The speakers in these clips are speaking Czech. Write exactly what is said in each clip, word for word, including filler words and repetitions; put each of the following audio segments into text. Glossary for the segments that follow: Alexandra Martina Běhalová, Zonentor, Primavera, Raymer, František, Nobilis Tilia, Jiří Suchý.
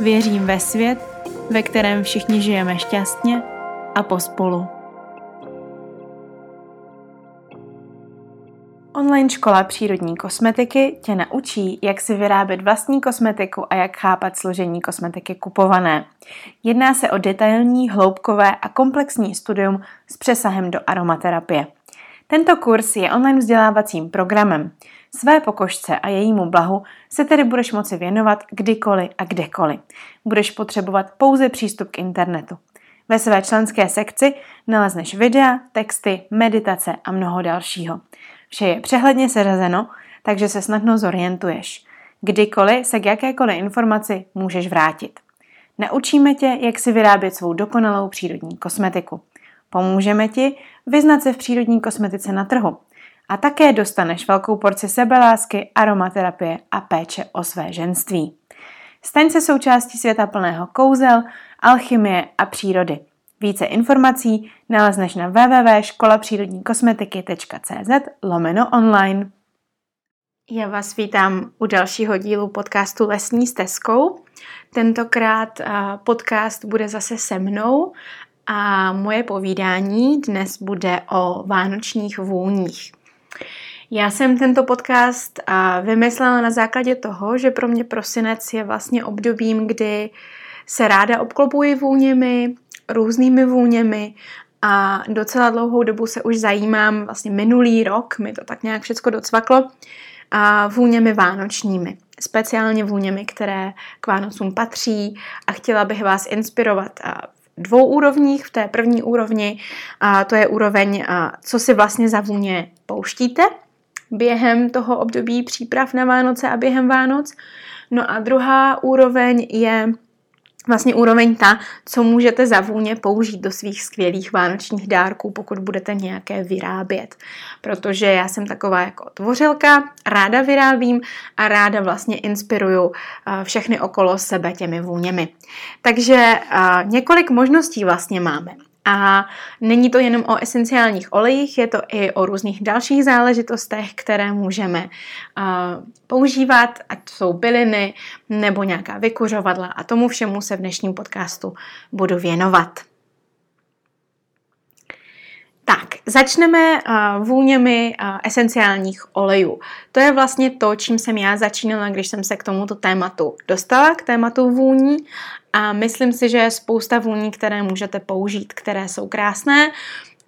Věřím ve svět, ve kterém všichni žijeme šťastně a pospolu. Online škola přírodní kosmetiky tě naučí, jak si vyrábět vlastní kosmetiku a jak chápat složení kosmetiky kupované. Jedná se o detailní, hloubkové a komplexní studium s přesahem do aromaterapie. Tento kurz je online vzdělávacím programem. Své pokožce a jejímu blahu se tedy budeš moci věnovat kdykoliv a kdekoliv. Budeš potřebovat pouze přístup k internetu. Ve své členské sekci nalezneš videa, texty, meditace a mnoho dalšího. Vše je přehledně seřazeno, takže se snadno zorientuješ. Kdykoliv se k jakékoliv informaci můžeš vrátit. Naučíme tě, jak si vyrábět svou dokonalou přírodní kosmetiku. Pomůžeme ti vyznat se v přírodní kosmetice na trhu. A také dostaneš velkou porci sebelásky, aromaterapie a péče o své ženství. Staň se součástí světa plného kouzel, alchymie a přírody. Více informací nalezneš na www tečka škola přírodní kosmetiky tečka cz lomeno online. Já vás vítám u dalšího dílu podcastu Lesní stezkou. Tentokrát podcast bude zase se mnou a moje povídání dnes bude o vánočních vůních. Já jsem tento podcast vymyslela na základě toho, že pro mě prosinec je vlastně obdobím, kdy se ráda obklopuji vůněmi, různými vůněmi a docela dlouhou dobu se už zajímám, vlastně minulý rok mi to tak nějak všecko docvaklo, a vůněmi vánočními, speciálně vůněmi, které k Vánocům patří, a chtěla bych vás inspirovat a dvou úrovních. V té první úrovni, a to je úroveň, a co si vlastně za vůně pouštíte během toho období příprav na Vánoce a během Vánoc. No a druhá úroveň je vlastně úroveň ta, co můžete za vůně použít do svých skvělých vánočních dárků, pokud budete nějaké vyrábět. Protože já jsem taková jako tvořilka, ráda vyrábím a ráda vlastně inspiruju všechny okolo sebe těmi vůněmi. Takže několik možností vlastně máme. A není to jenom o esenciálních olejích, je to i o různých dalších záležitostech, které můžeme uh, používat, ať jsou byliny nebo nějaká vykuřovadla, a tomu všemu se v dnešním podcastu budu věnovat. Tak, začneme uh, vůněmi uh, esenciálních olejů. To je vlastně to, čím jsem já začínala, když jsem se k tomuto tématu dostala, k tématu vůní. A myslím si, že je spousta vůní, které můžete použít, které jsou krásné,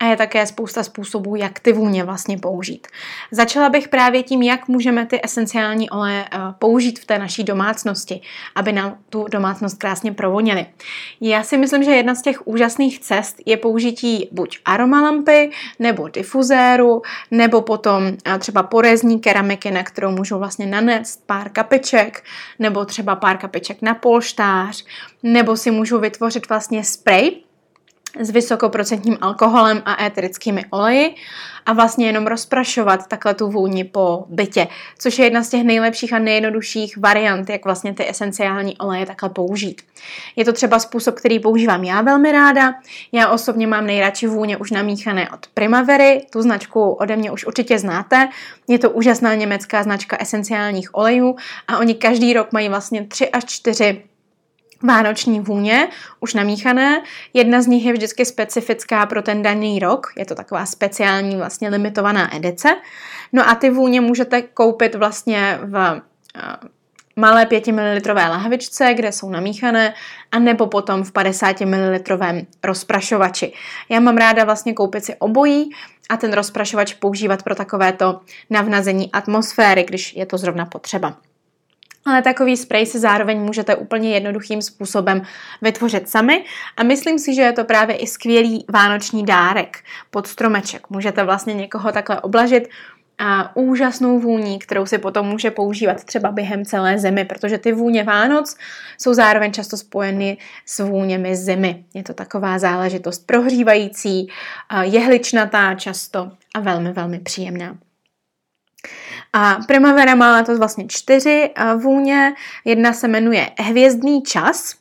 a je také spousta způsobů, jak ty vůně vlastně použít. Začala bych právě tím, jak můžeme ty esenciální oleje použít v té naší domácnosti, aby nám tu domácnost krásně provoněly. Já si myslím, že jedna z těch úžasných cest je použití buď aromalampy, nebo difuzéru, nebo potom třeba porezní keramiky, na kterou můžu vlastně nanést pár kapiček, nebo třeba pár kapiček na polštář, nebo si můžu vytvořit vlastně sprej s vysokoprocentním alkoholem a éterickými oleji a vlastně jenom rozprašovat takhle tu vůni po bytě, což je jedna z těch nejlepších a nejjednodušších variant, jak vlastně ty esenciální oleje takhle použít. Je to třeba způsob, který používám já velmi ráda. Já osobně mám nejradši vůně už namíchané od Primavery, tu značku ode mě už určitě znáte. Je to úžasná německá značka esenciálních olejů a oni každý rok mají vlastně tři až čtyři vánoční vůně, už namíchané. Jedna z nich je vždycky specifická pro ten daný rok. Je to taková speciální vlastně limitovaná edice. No a ty vůně můžete koupit vlastně v malé pětimililitrové lahvičce, kde jsou namíchané, a nebo potom v padesátimililitrovém rozprašovači. Já mám ráda vlastně koupit si obojí a ten rozprašovač používat pro takovéto navnazení atmosféry, když je to zrovna potřeba. Ale takový sprej si zároveň můžete úplně jednoduchým způsobem vytvořit sami a myslím si, že je to právě i skvělý vánoční dárek pod stromeček. Můžete vlastně někoho takhle oblažit a úžasnou vůní, kterou si potom může používat třeba během celé zimy, protože ty vůně Vánoc jsou zároveň často spojeny s vůněmi zimy. Je to taková záležitost prohřívající, jehličnatá často a velmi, velmi příjemná. A Primavera má letos vlastně čtyři vůně. Jedna se jmenuje Hvězdný čas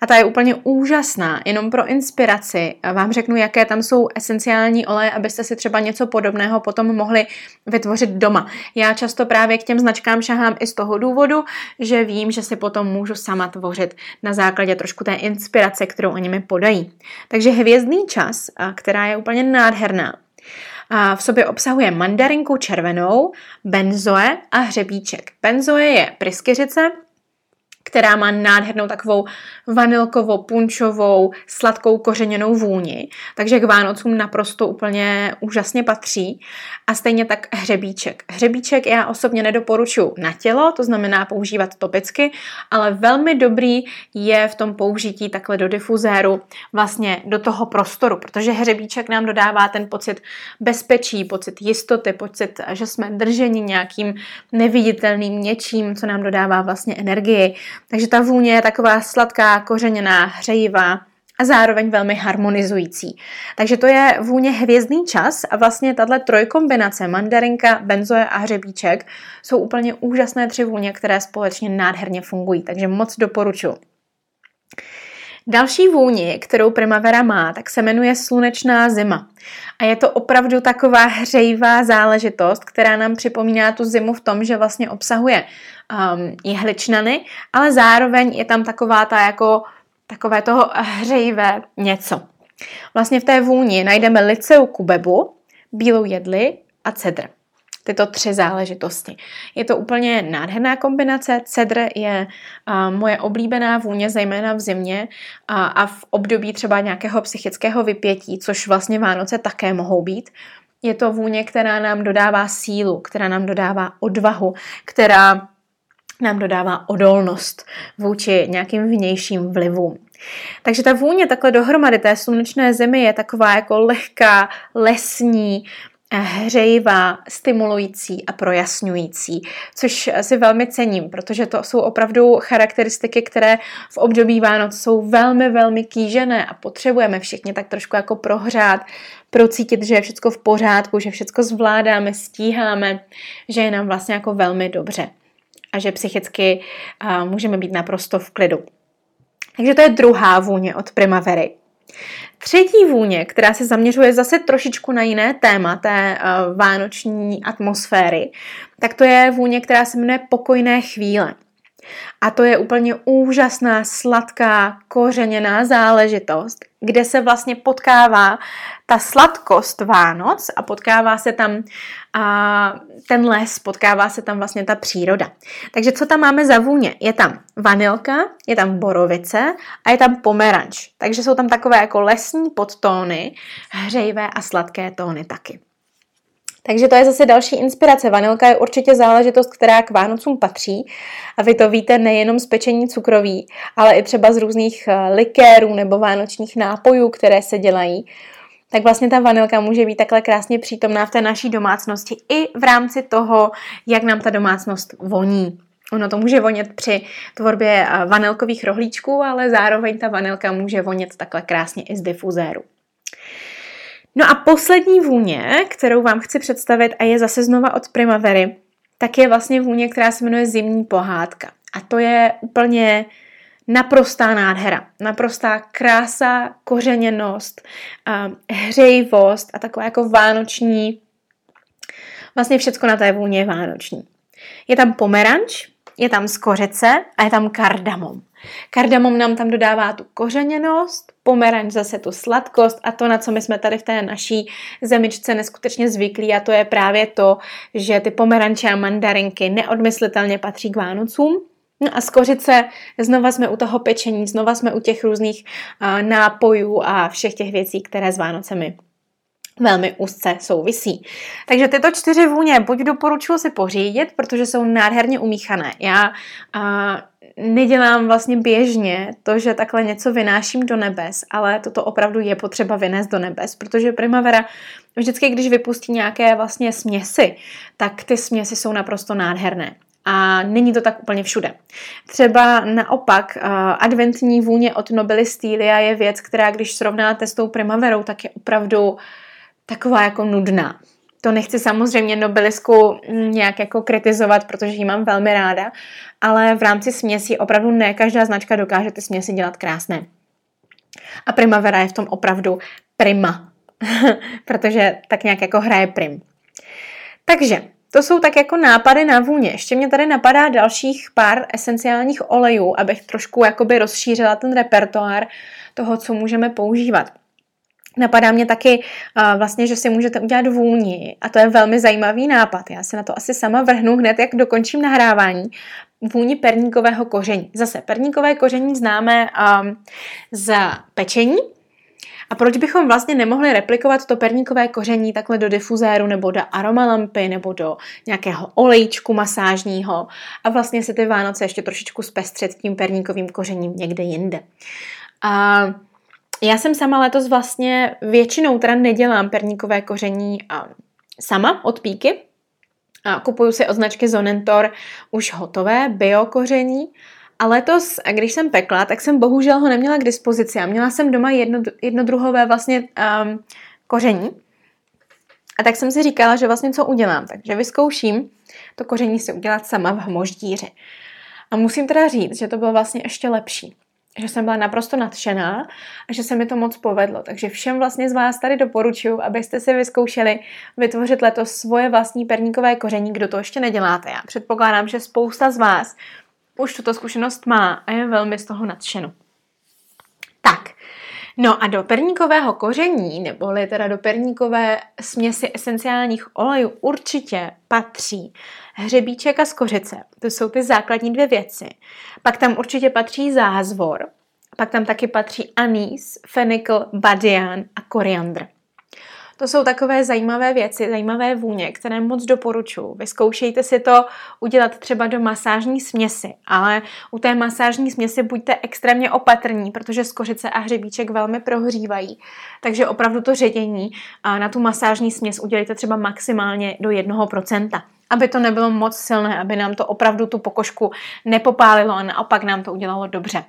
a ta je úplně úžasná. Jenom pro inspiraci vám řeknu, jaké tam jsou esenciální oleje, abyste si třeba něco podobného potom mohli vytvořit doma. Já často právě k těm značkám šahám i z toho důvodu, že vím, že si potom můžu sama tvořit na základě trošku té inspirace, kterou oni mi podají. Takže Hvězdný čas, která je úplně nádherná. A v sobě obsahuje mandarinku červenou, benzoe a hřebíček. Benzoe je pryskyřice, která má nádhernou takovou vanilkovou, punčovou, sladkou kořeněnou vůni. Takže k Vánocům naprosto úplně úžasně patří. A stejně tak hřebíček. Hřebíček já osobně nedoporučuji na tělo, to znamená používat topicky, ale velmi dobrý je v tom použití takhle do difuzéru, vlastně do toho prostoru, protože hřebíček nám dodává ten pocit bezpečí, pocit jistoty, pocit, že jsme drženi nějakým neviditelným něčím, co nám dodává vlastně energii. Takže ta vůně je taková sladká, kořeněná, hřejivá a zároveň velmi harmonizující. Takže to je vůně Hvězdný čas a vlastně tato trojkombinace mandarinka, benzoe a hřebíček jsou úplně úžasné tři vůně, které společně nádherně fungují, takže moc doporučuji. Další vůni, kterou Primavera má, tak se jmenuje Slunečná zima. A je to opravdu taková hřejivá záležitost, která nám připomíná tu zimu v tom, že vlastně obsahuje um, jehličnany, ale zároveň je tam taková ta jako takové toho hřejivé něco. Vlastně v té vůni najdeme liceu kubebu, bílou jedli a cedr. Tyto tři záležitosti. Je to úplně nádherná kombinace. Cedr je a, moje oblíbená vůně, zejména v zimě a, a v období třeba nějakého psychického vypětí, což vlastně Vánoce také mohou být. Je to vůně, která nám dodává sílu, která nám dodává odvahu, která nám dodává odolnost vůči nějakým vnějším vlivům. Takže ta vůně takhle dohromady té slunečné zimy je taková jako lehká, lesní, hřejivá, stimulující a projasňující, což si velmi cením, protože to jsou opravdu charakteristiky, které v období Vánoc jsou velmi, velmi kýžené a potřebujeme všichni tak trošku jako prohřát, procítit, že je všecko v pořádku, že všecko zvládáme, stíháme, že je nám vlastně jako velmi dobře a že psychicky můžeme být naprosto v klidu. Takže to je druhá vůně od Primavery. Třetí vůně, která se zaměřuje zase trošičku na jiné téma té vánoční atmosféry, tak to je vůně, která se jmenuje Pokojné chvíle. A to je úplně úžasná, sladká, kořeněná záležitost, kde se vlastně potkává ta sladkost Vánoc a potkává se tam a, ten les, potkává se tam vlastně ta příroda. Takže co tam máme za vůně? Je tam vanilka, je tam borovice a je tam pomeranč. Takže jsou tam takové jako lesní podtóny, hřejivé a sladké tóny taky. Takže to je zase další inspirace. Vanilka je určitě záležitost, která k Vánocům patří. A vy to víte nejenom z pečení cukroví, ale i třeba z různých likérů nebo vánočních nápojů, které se dělají. Tak vlastně ta vanilka může být takhle krásně přítomná v té naší domácnosti i v rámci toho, jak nám ta domácnost voní. Ono to může vonět při tvorbě vanilkových rohlíčků, ale zároveň ta vanilka může vonět takhle krásně i z difuzéru. No a poslední vůně, kterou vám chci představit a je zase znova od Primavery, tak je vlastně vůně, která se jmenuje Zimní pohádka. A to je úplně naprostá nádhera, naprostá krása, kořeněnost, hřejivost a taková jako vánoční, vlastně všecko na té vůně je vánoční. Je tam pomeranč, je tam skořice a je tam kardamom. Kardamom nám tam dodává tu kořeněnost, pomeranč zase tu sladkost a to, na co my jsme tady v té naší zemičce neskutečně zvyklí a to je právě to, že ty pomeranče a mandarinky neodmyslitelně patří k Vánocům. No a skořice, znova jsme u toho pečení, znova jsme u těch různých uh, nápojů a všech těch věcí, které s Vánocemi velmi úzce souvisí. Takže tyto čtyři vůně buď doporučuji si pořídit, protože jsou nádherně umíchané. Já uh, nedělám vlastně běžně to, že takhle něco vynáším do nebes, ale toto opravdu je potřeba vynést do nebes, protože Primavera vždycky, když vypustí nějaké vlastně směsi, tak ty směsi jsou naprosto nádherné. A není to tak úplně všude. Třeba naopak adventní vůně od Nobilis Tilia je věc, která, když srovnáte s tou Primaverou, tak je opravdu taková jako nudná. To nechci samozřejmě nobilisku nějak jako kritizovat, protože ji mám velmi ráda, ale v rámci směsí opravdu ne každá značka dokáže ty směsi dělat krásné. A Primavera je v tom opravdu prima, protože tak nějak jako hraje prim. Takže to jsou tak jako nápady na vůně. Ještě mě tady napadá dalších pár esenciálních olejů, abych trošku jakoby rozšířila ten repertoár toho, co můžeme používat. Napadá mě taky uh, vlastně, že si můžete udělat vůni a to je velmi zajímavý nápad. Já se na to asi sama vrhnu hned, jak dokončím nahrávání. Vůni perníkového koření. Zase perníkové koření známe um, z pečení. A proč bychom vlastně nemohli replikovat to perníkové koření takhle do difuzéru nebo do aromalampy nebo do nějakého olejčku masážního a vlastně si ty Vánoce ještě trošičku zpestřit tím perníkovým kořením někde jinde. A uh, Já jsem sama letos vlastně většinou teda nedělám perníkové koření sama od Píky. Kupuju si od značky Zonentor už hotové bio koření. A letos, když jsem pekla, tak jsem bohužel ho neměla k dispozici. A měla jsem doma jedno, jednodruhové vlastně um, koření. A tak jsem si říkala, že vlastně co udělám. Takže vyzkouším to koření si udělat sama v hmoždíře. A musím teda říct, že to bylo vlastně ještě lepší. Že jsem byla naprosto nadšená a že se mi to moc povedlo. Takže všem vlastně z vás tady doporučuji, abyste si vyzkoušeli vytvořit letos svoje vlastní perníkové koření, kdo to ještě neděláte. Já předpokládám, že spousta z vás už tuto zkušenost má a je velmi z toho nadšeno. Tak, no a do perníkového koření, neboli teda do perníkové směsi esenciálních olejů určitě patří hřebíček a skořice, to jsou ty základní dvě věci. Pak tam určitě patří zázvor, pak tam taky patří anýs, fenikl, badián a koriandr. To jsou takové zajímavé věci, zajímavé vůně, které moc doporučuji. Vyzkoušejte si to udělat třeba do masážní směsi, ale u té masážní směsi buďte extrémně opatrní, protože skořice a hřebíček velmi prohřívají. Takže opravdu to ředění na tu masážní směs udělejte třeba maximálně do jednoho procenta. Aby to nebylo moc silné, aby nám to opravdu tu pokožku nepopálilo a naopak nám to udělalo dobře.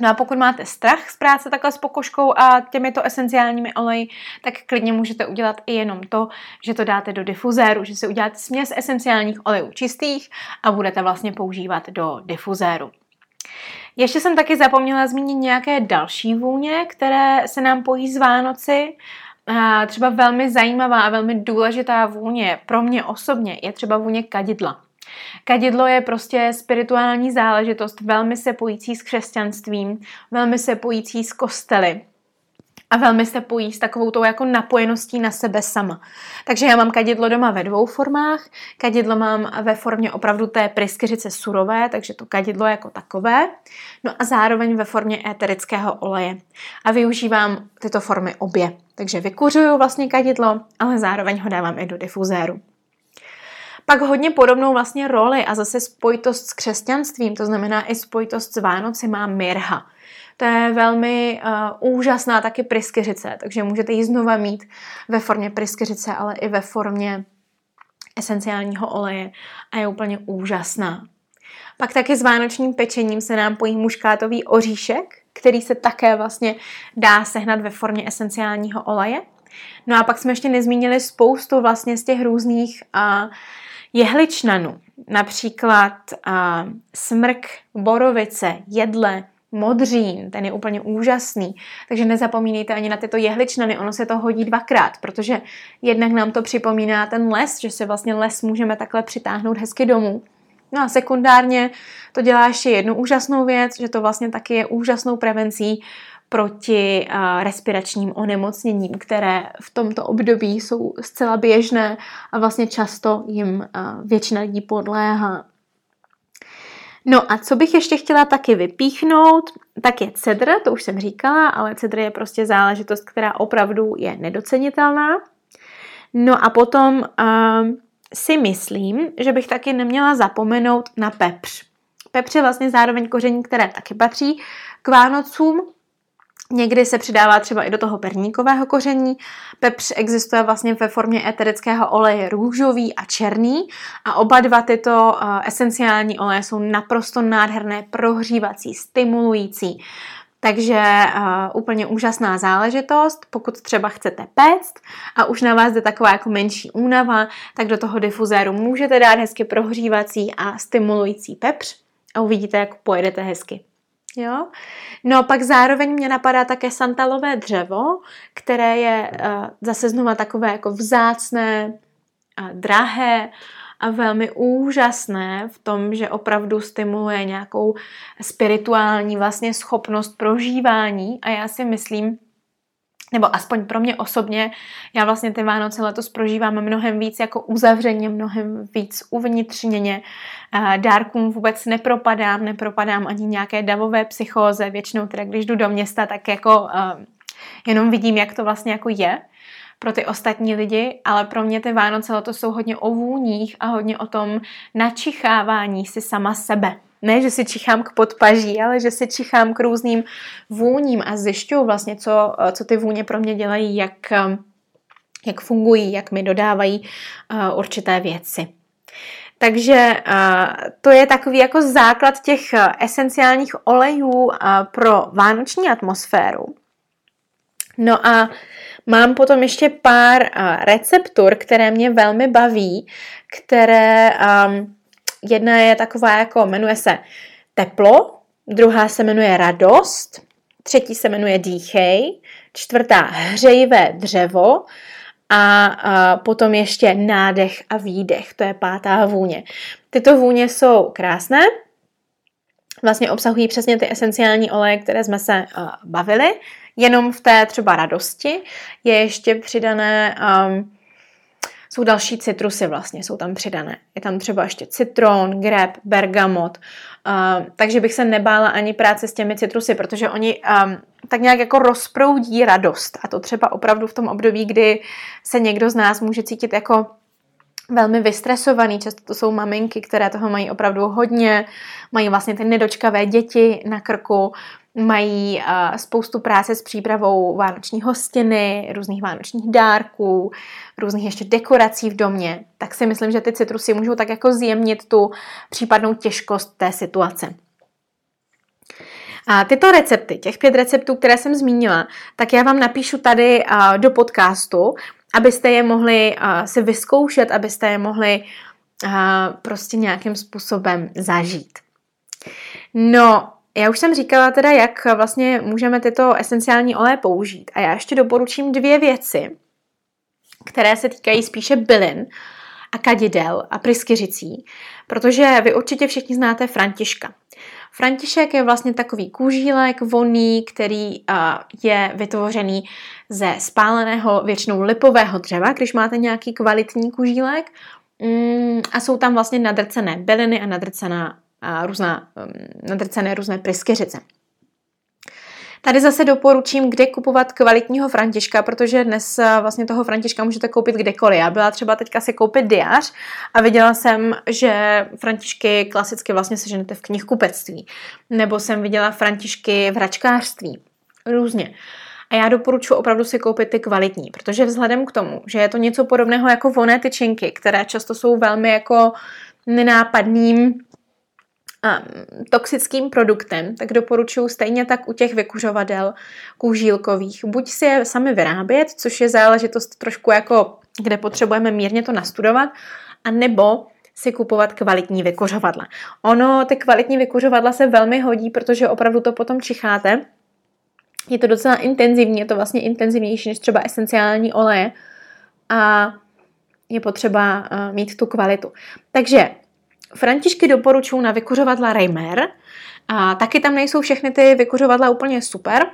No a pokud máte strach z práce takhle s pokožkou a těmito esenciálními oleji, tak klidně můžete udělat i jenom to, že to dáte do difuzéru, že si uděláte směs esenciálních olejů čistých a budete vlastně používat do difuzéru. Ještě jsem taky zapomněla zmínit nějaké další vůně, které se nám pojí z Vánoci. Třeba velmi zajímavá a velmi důležitá vůně pro mě osobně je třeba vůně kadidla. Kadidlo je prostě spirituální záležitost, velmi se pojící s křesťanstvím, velmi se pojící s kostely a velmi se pojí s takovou tou jako napojeností na sebe sama. Takže já mám kadidlo doma ve dvou formách. Kadidlo mám ve formě opravdu té pryskyřice surové, takže to kadidlo jako takové, no a zároveň ve formě éterického oleje. A využívám tyto formy obě. Takže vykuřuju vlastně kadidlo, ale zároveň ho dávám i do difuzéru. Pak hodně podobnou vlastně roli a zase spojitost s křesťanstvím, to znamená i spojitost s Vánoci má mirha. To je velmi uh, úžasná taky pryskyřice, takže můžete ji znova mít ve formě pryskyřice, ale i ve formě esenciálního oleje a je úplně úžasná. Pak taky s vánočním pečením se nám pojí muškátový oříšek, který se také vlastně dá sehnat ve formě esenciálního oleje. No a pak jsme ještě nezmínili spoustu vlastně z těch různých uh, jehličnanů, například uh, smrk, borovice, jedle, modřín, ten je úplně úžasný, takže nezapomínejte ani na tyto jehličnany, ono se to hodí dvakrát, protože jednak nám to připomíná ten les, že se vlastně les můžeme takhle přitáhnout hezky domů. No a sekundárně to dělá ještě jednu úžasnou věc, že to vlastně taky je úžasnou prevencí proti respiračním onemocněním, které v tomto období jsou zcela běžné a vlastně často jim většina lidí podléhá. No a co bych ještě chtěla taky vypíchnout, tak je cedr, to už jsem říkala, ale cedr je prostě záležitost, která opravdu je nedocenitelná. No a potom um, si myslím, že bych taky neměla zapomenout na pepř. Pepř je vlastně zároveň koření, které taky patří k Vánocům. Někdy se přidává třeba i do toho perníkového koření. Pepř existuje vlastně ve formě eterického oleje růžový a černý a oba dva tyto esenciální oleje jsou naprosto nádherné, prohřívací, stimulující. Takže uh, úplně úžasná záležitost, pokud třeba chcete péct a už na vás jde taková jako menší únava, tak do toho difuzéru můžete dát hezky prohřívací a stimulující pepř a uvidíte, jak pojedete hezky. Jo? No pak zároveň mě napadá také santalové dřevo, které je uh, zase znova takové jako vzácné, uh, drahé, a velmi úžasné v tom, že opravdu stimuluje nějakou spirituální vlastně schopnost prožívání a já si myslím, nebo aspoň pro mě osobně, já vlastně ty Vánoce letos prožívám mnohem víc jako uzavřeně, mnohem víc uvnitřněně. Dárkům vůbec nepropadám, nepropadám ani nějaké davové psychóze. Většinou teda, když jdu do města, tak jako jenom vidím, jak to vlastně jako je pro ty ostatní lidi, ale pro mě ty Vánoce letos jsou hodně o vůních a hodně o tom načichávání si sama sebe. Ne, že si čichám k podpaží, ale že si čichám k různým vůním a zjišťuju vlastně, co, co ty vůně pro mě dělají, jak, jak fungují, jak mi dodávají uh, určité věci. Takže uh, to je takový jako základ těch esenciálních olejů uh, pro vánoční atmosféru. No a mám potom ještě pár uh, receptur, které mě velmi baví, které um, jedna je taková jako jmenuje se teplo, druhá se jmenuje radost, třetí se jmenuje dýchej, čtvrtá hřejivé dřevo a, a potom ještě nádech a výdech, to je pátá vůně. Tyto vůně jsou krásné, vlastně obsahují přesně ty esenciální oleje, které jsme se uh, bavili. Jenom v té třeba radosti je ještě přidané, um, jsou další citrusy vlastně, jsou tam přidané. Je tam třeba ještě citron, grep, bergamot, uh, takže bych se nebála ani práce s těmi citrusy, protože oni um, tak nějak jako rozproudí radost. A to třeba opravdu v tom období, kdy se někdo z nás může cítit jako velmi vystresovaný, často to jsou maminky, které toho mají opravdu hodně, mají vlastně ty nedočkavé děti na krku, mají uh, spoustu práce s přípravou vánoční hostiny, různých vánočních dárků, různých ještě dekorací v domě, tak si myslím, že ty citrusy můžou tak jako zjemnit tu případnou těžkost té situace. A tyto recepty, těch pět receptů, které jsem zmínila, tak já vám napíšu tady uh, do podcastu, abyste je mohli uh, si vyzkoušet, abyste je mohli uh, prostě nějakým způsobem zažít. No, já už jsem říkala teda, jak vlastně můžeme tyto esenciální oleje použít. A já ještě doporučím dvě věci, které se týkají spíše bylin a kadidel a pryskyřicí, protože vy určitě všichni znáte Františka. František je vlastně takový kůžílek vonný, který uh, je vytvořený ze spáleného většinou lipového dřeva, když máte nějaký kvalitní kůžílek. Mm, a jsou tam vlastně nadrcené byliny a nadrcená a různá, nadrcené různé pryskyřice. Tady zase doporučím, kde kupovat kvalitního Františka, protože dnes vlastně toho Františka můžete koupit kdekoliv. Já byla třeba teďka si koupit diář a viděla jsem, že Františky klasicky vlastně seženete v knihkupectví. Nebo jsem viděla Františky v hračkářství. Různě. A já doporučuji opravdu si koupit ty kvalitní, protože vzhledem k tomu, že je to něco podobného jako vonné tyčinky, které často jsou velmi jako nenápadným toxickým produktem, tak doporučuji stejně tak u těch vykuřovadel kůžílkových. Buď si je sami vyrábět, což je záležitost trošku jako, kde potřebujeme mírně to nastudovat, a nebo si kupovat kvalitní vykuřovadla. Ono, ty kvalitní vykuřovadla se velmi hodí, protože opravdu to potom čicháte. Je to docela intenzivní, je to vlastně intenzivnější než třeba esenciální oleje a je potřeba mít tu kvalitu. Takže Františky doporučuji na vykuřovadla Raymer. A taky tam nejsou všechny ty vykuřovadla úplně super,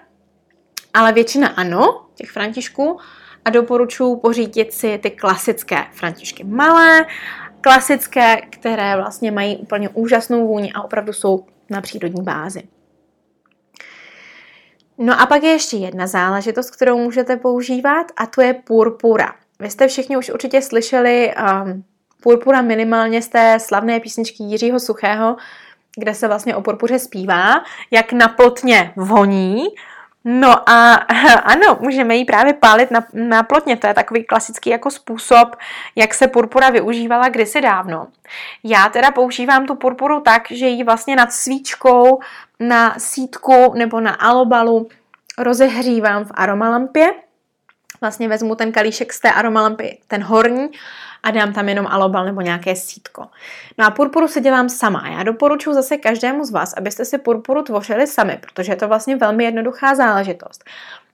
ale většina ano, těch Františků. A doporučuji pořídit si ty klasické Františky malé, klasické, které vlastně mají úplně úžasnou vůni a opravdu jsou na přírodní bázi. No a pak je ještě jedna záležitost, kterou můžete používat, a to je purpura. Vy jste všichni už určitě slyšeli Um, Purpura minimálně z té slavné písničky Jiřího Suchého, kde se vlastně o purpuře zpívá, jak na plotně voní. No a ano, můžeme ji právě pálit na, na plotně. To je takový klasický jako způsob, jak se purpura využívala kdysi dávno. Já teda používám tu purpuru tak, že ji vlastně nad svíčkou na sítku nebo na alobalu rozehřívám v aromalampě. Vlastně vezmu ten kalíšek z té aromalampy, ten horní, a dám tam jenom alobal nebo nějaké sítko. No a purpuru si dělám sama. Já doporučuji zase každému z vás, abyste si purpuru tvořili sami, protože je to vlastně velmi jednoduchá záležitost.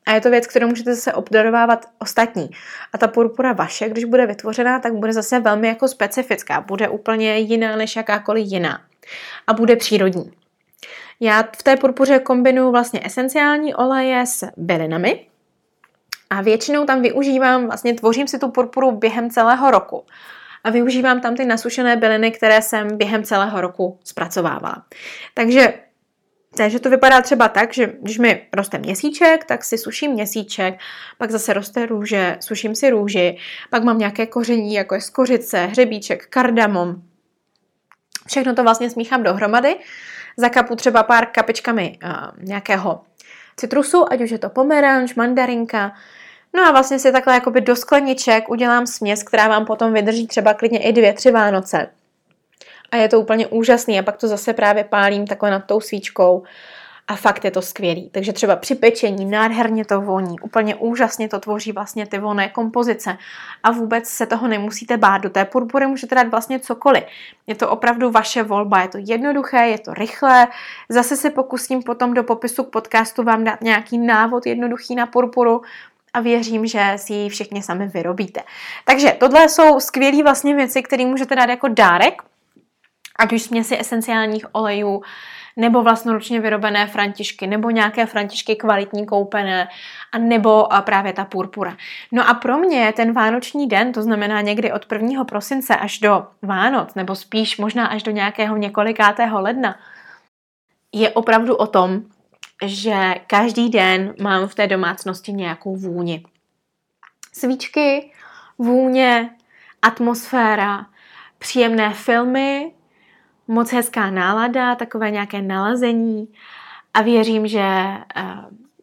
A je to věc, kterou můžete zase obdarovávat ostatní. A ta purpura vaše, když bude vytvořená, tak bude zase velmi jako specifická. Bude úplně jiná než jakákoliv jiná. A bude přírodní. Já v té purpuře kombinuju vlastně esenciální oleje s bylinami. A většinou tam využívám, vlastně tvořím si tu purpuru během celého roku. A využívám tam ty nasušené byliny, které jsem během celého roku zpracovávala. Takže, takže to vypadá třeba tak, že když mi roste měsíček, tak si suším měsíček, pak zase roste růže, suším si růži, pak mám nějaké koření, jako je skořice, hřebíček, kardamom. Všechno to vlastně smíchám dohromady. Zakapu třeba pár kapičkami uh, nějakého citrusu, ať už je to pomeranč, mandarinka. No a vlastně si takhle jakoby do skleniček udělám směs, která vám potom vydrží třeba klidně i dvě, tři Vánoce. A je to úplně úžasný. A pak to zase právě pálím takhle nad tou svíčkou a fakt je to skvělý. Takže třeba při pečení nádherně to voní. Úplně úžasně to tvoří vlastně ty vonné kompozice. A vůbec se toho nemusíte bát. Do té purpury můžete dát vlastně cokoliv. Je to opravdu vaše volba. Je to jednoduché, je to rychlé. Zase se pokusím potom do popisu k podcastu vám dát nějaký návod jednoduchý na purpuru, a věřím, že si ji všichni sami vyrobíte. Takže tohle jsou skvělé vlastně věci, které můžete dát jako dárek, ať už směsi esenciálních olejů, nebo vlastnoručně vyrobené františky, nebo nějaké františky kvalitní koupené, a nebo právě ta purpura. No a pro mě je ten vánoční den, to znamená někdy od prvního prosince až do Vánoc, nebo spíš možná až do nějakého několikátého ledna, je opravdu o tom, že každý den mám v té domácnosti nějakou vůni. Svíčky, vůně, atmosféra, příjemné filmy, moc hezká nálada, takové nějaké nalazení, a věřím, že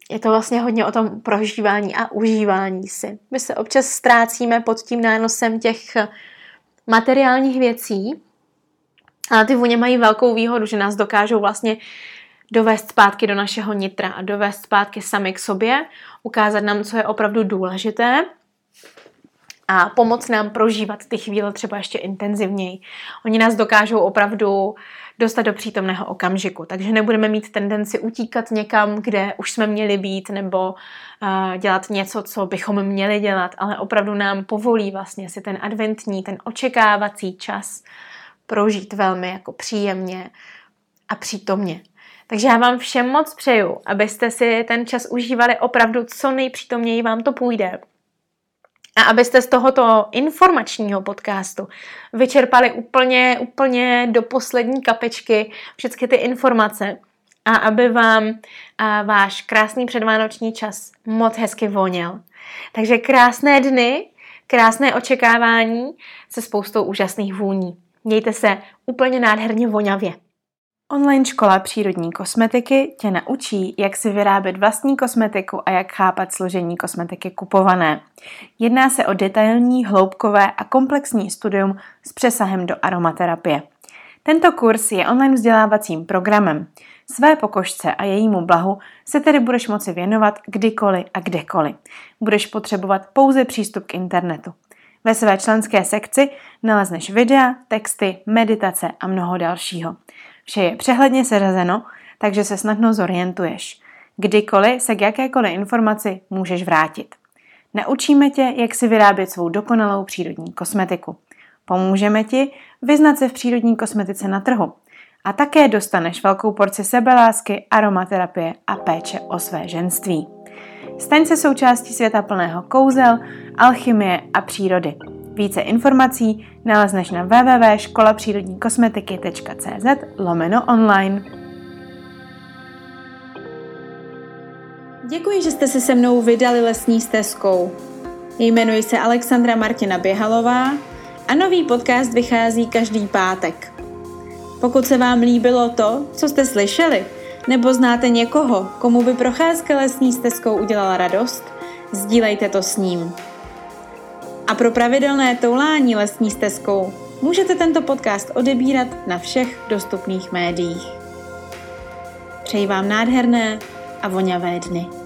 je to vlastně hodně o tom prožívání a užívání si. My se občas ztrácíme pod tím nánosem těch materiálních věcí, ale ty vůně mají velkou výhodu, že nás dokážou vlastně dovést zpátky do našeho nitra a dovést zpátky sami k sobě, ukázat nám, co je opravdu důležité, a pomoct nám prožívat ty chvíle třeba ještě intenzivněji. Oni nás dokážou opravdu dostat do přítomného okamžiku, takže nebudeme mít tendenci utíkat někam, kde už jsme měli být, nebo uh, dělat něco, co bychom měli dělat, ale opravdu nám povolí vlastně si ten adventní, ten očekávací čas prožít velmi jako příjemně a přítomně. Takže já vám všem moc přeju, abyste si ten čas užívali opravdu co nejpřítomněji vám to půjde. A abyste z tohoto informačního podcastu vyčerpali úplně, úplně do poslední kapečky všechny ty informace, a aby vám a váš krásný předvánoční čas moc hezky voněl. Takže krásné dny, krásné očekávání se spoustou úžasných vůní. Mějte se úplně nádherně voňavě. Online škola přírodní kosmetiky tě naučí, jak si vyrábět vlastní kosmetiku a jak chápat složení kosmetiky kupované. Jedná se o detailní, hloubkové a komplexní studium s přesahem do aromaterapie. Tento kurz je online vzdělávacím programem. Své pokožce a jejímu blahu se tedy budeš moci věnovat kdykoliv a kdekoliv. Budeš potřebovat pouze přístup k internetu. Ve své členské sekci nalezneš videa, texty, meditace a mnoho dalšího. Vše je přehledně seřazeno, takže se snadno zorientuješ. Kdykoliv se k jakékoliv informaci můžeš vrátit. Naučíme tě, jak si vyrábět svou dokonalou přírodní kosmetiku. Pomůžeme ti vyznat se v přírodní kosmetice na trhu. A také dostaneš velkou porci sebelásky, aromaterapie a péče o své ženství. Staň se součástí světa plného kouzel, alchymie a přírody. Více informací nalezneš na www tečka škola přírodní kosmetiky tečka cz lomeno online. Děkuji, že jste se se mnou vydali lesní stezkou. Jmenuji se Alexandra Martina Běhalová a nový podcast vychází každý pátek. Pokud se vám líbilo to, co jste slyšeli, nebo znáte někoho, komu by procházka lesní stezkou udělala radost, sdílejte to s ním. A pro pravidelné toulání lesní stezkou můžete tento podcast odebírat na všech dostupných médiích. Přeji vám nádherné a voňavé dny.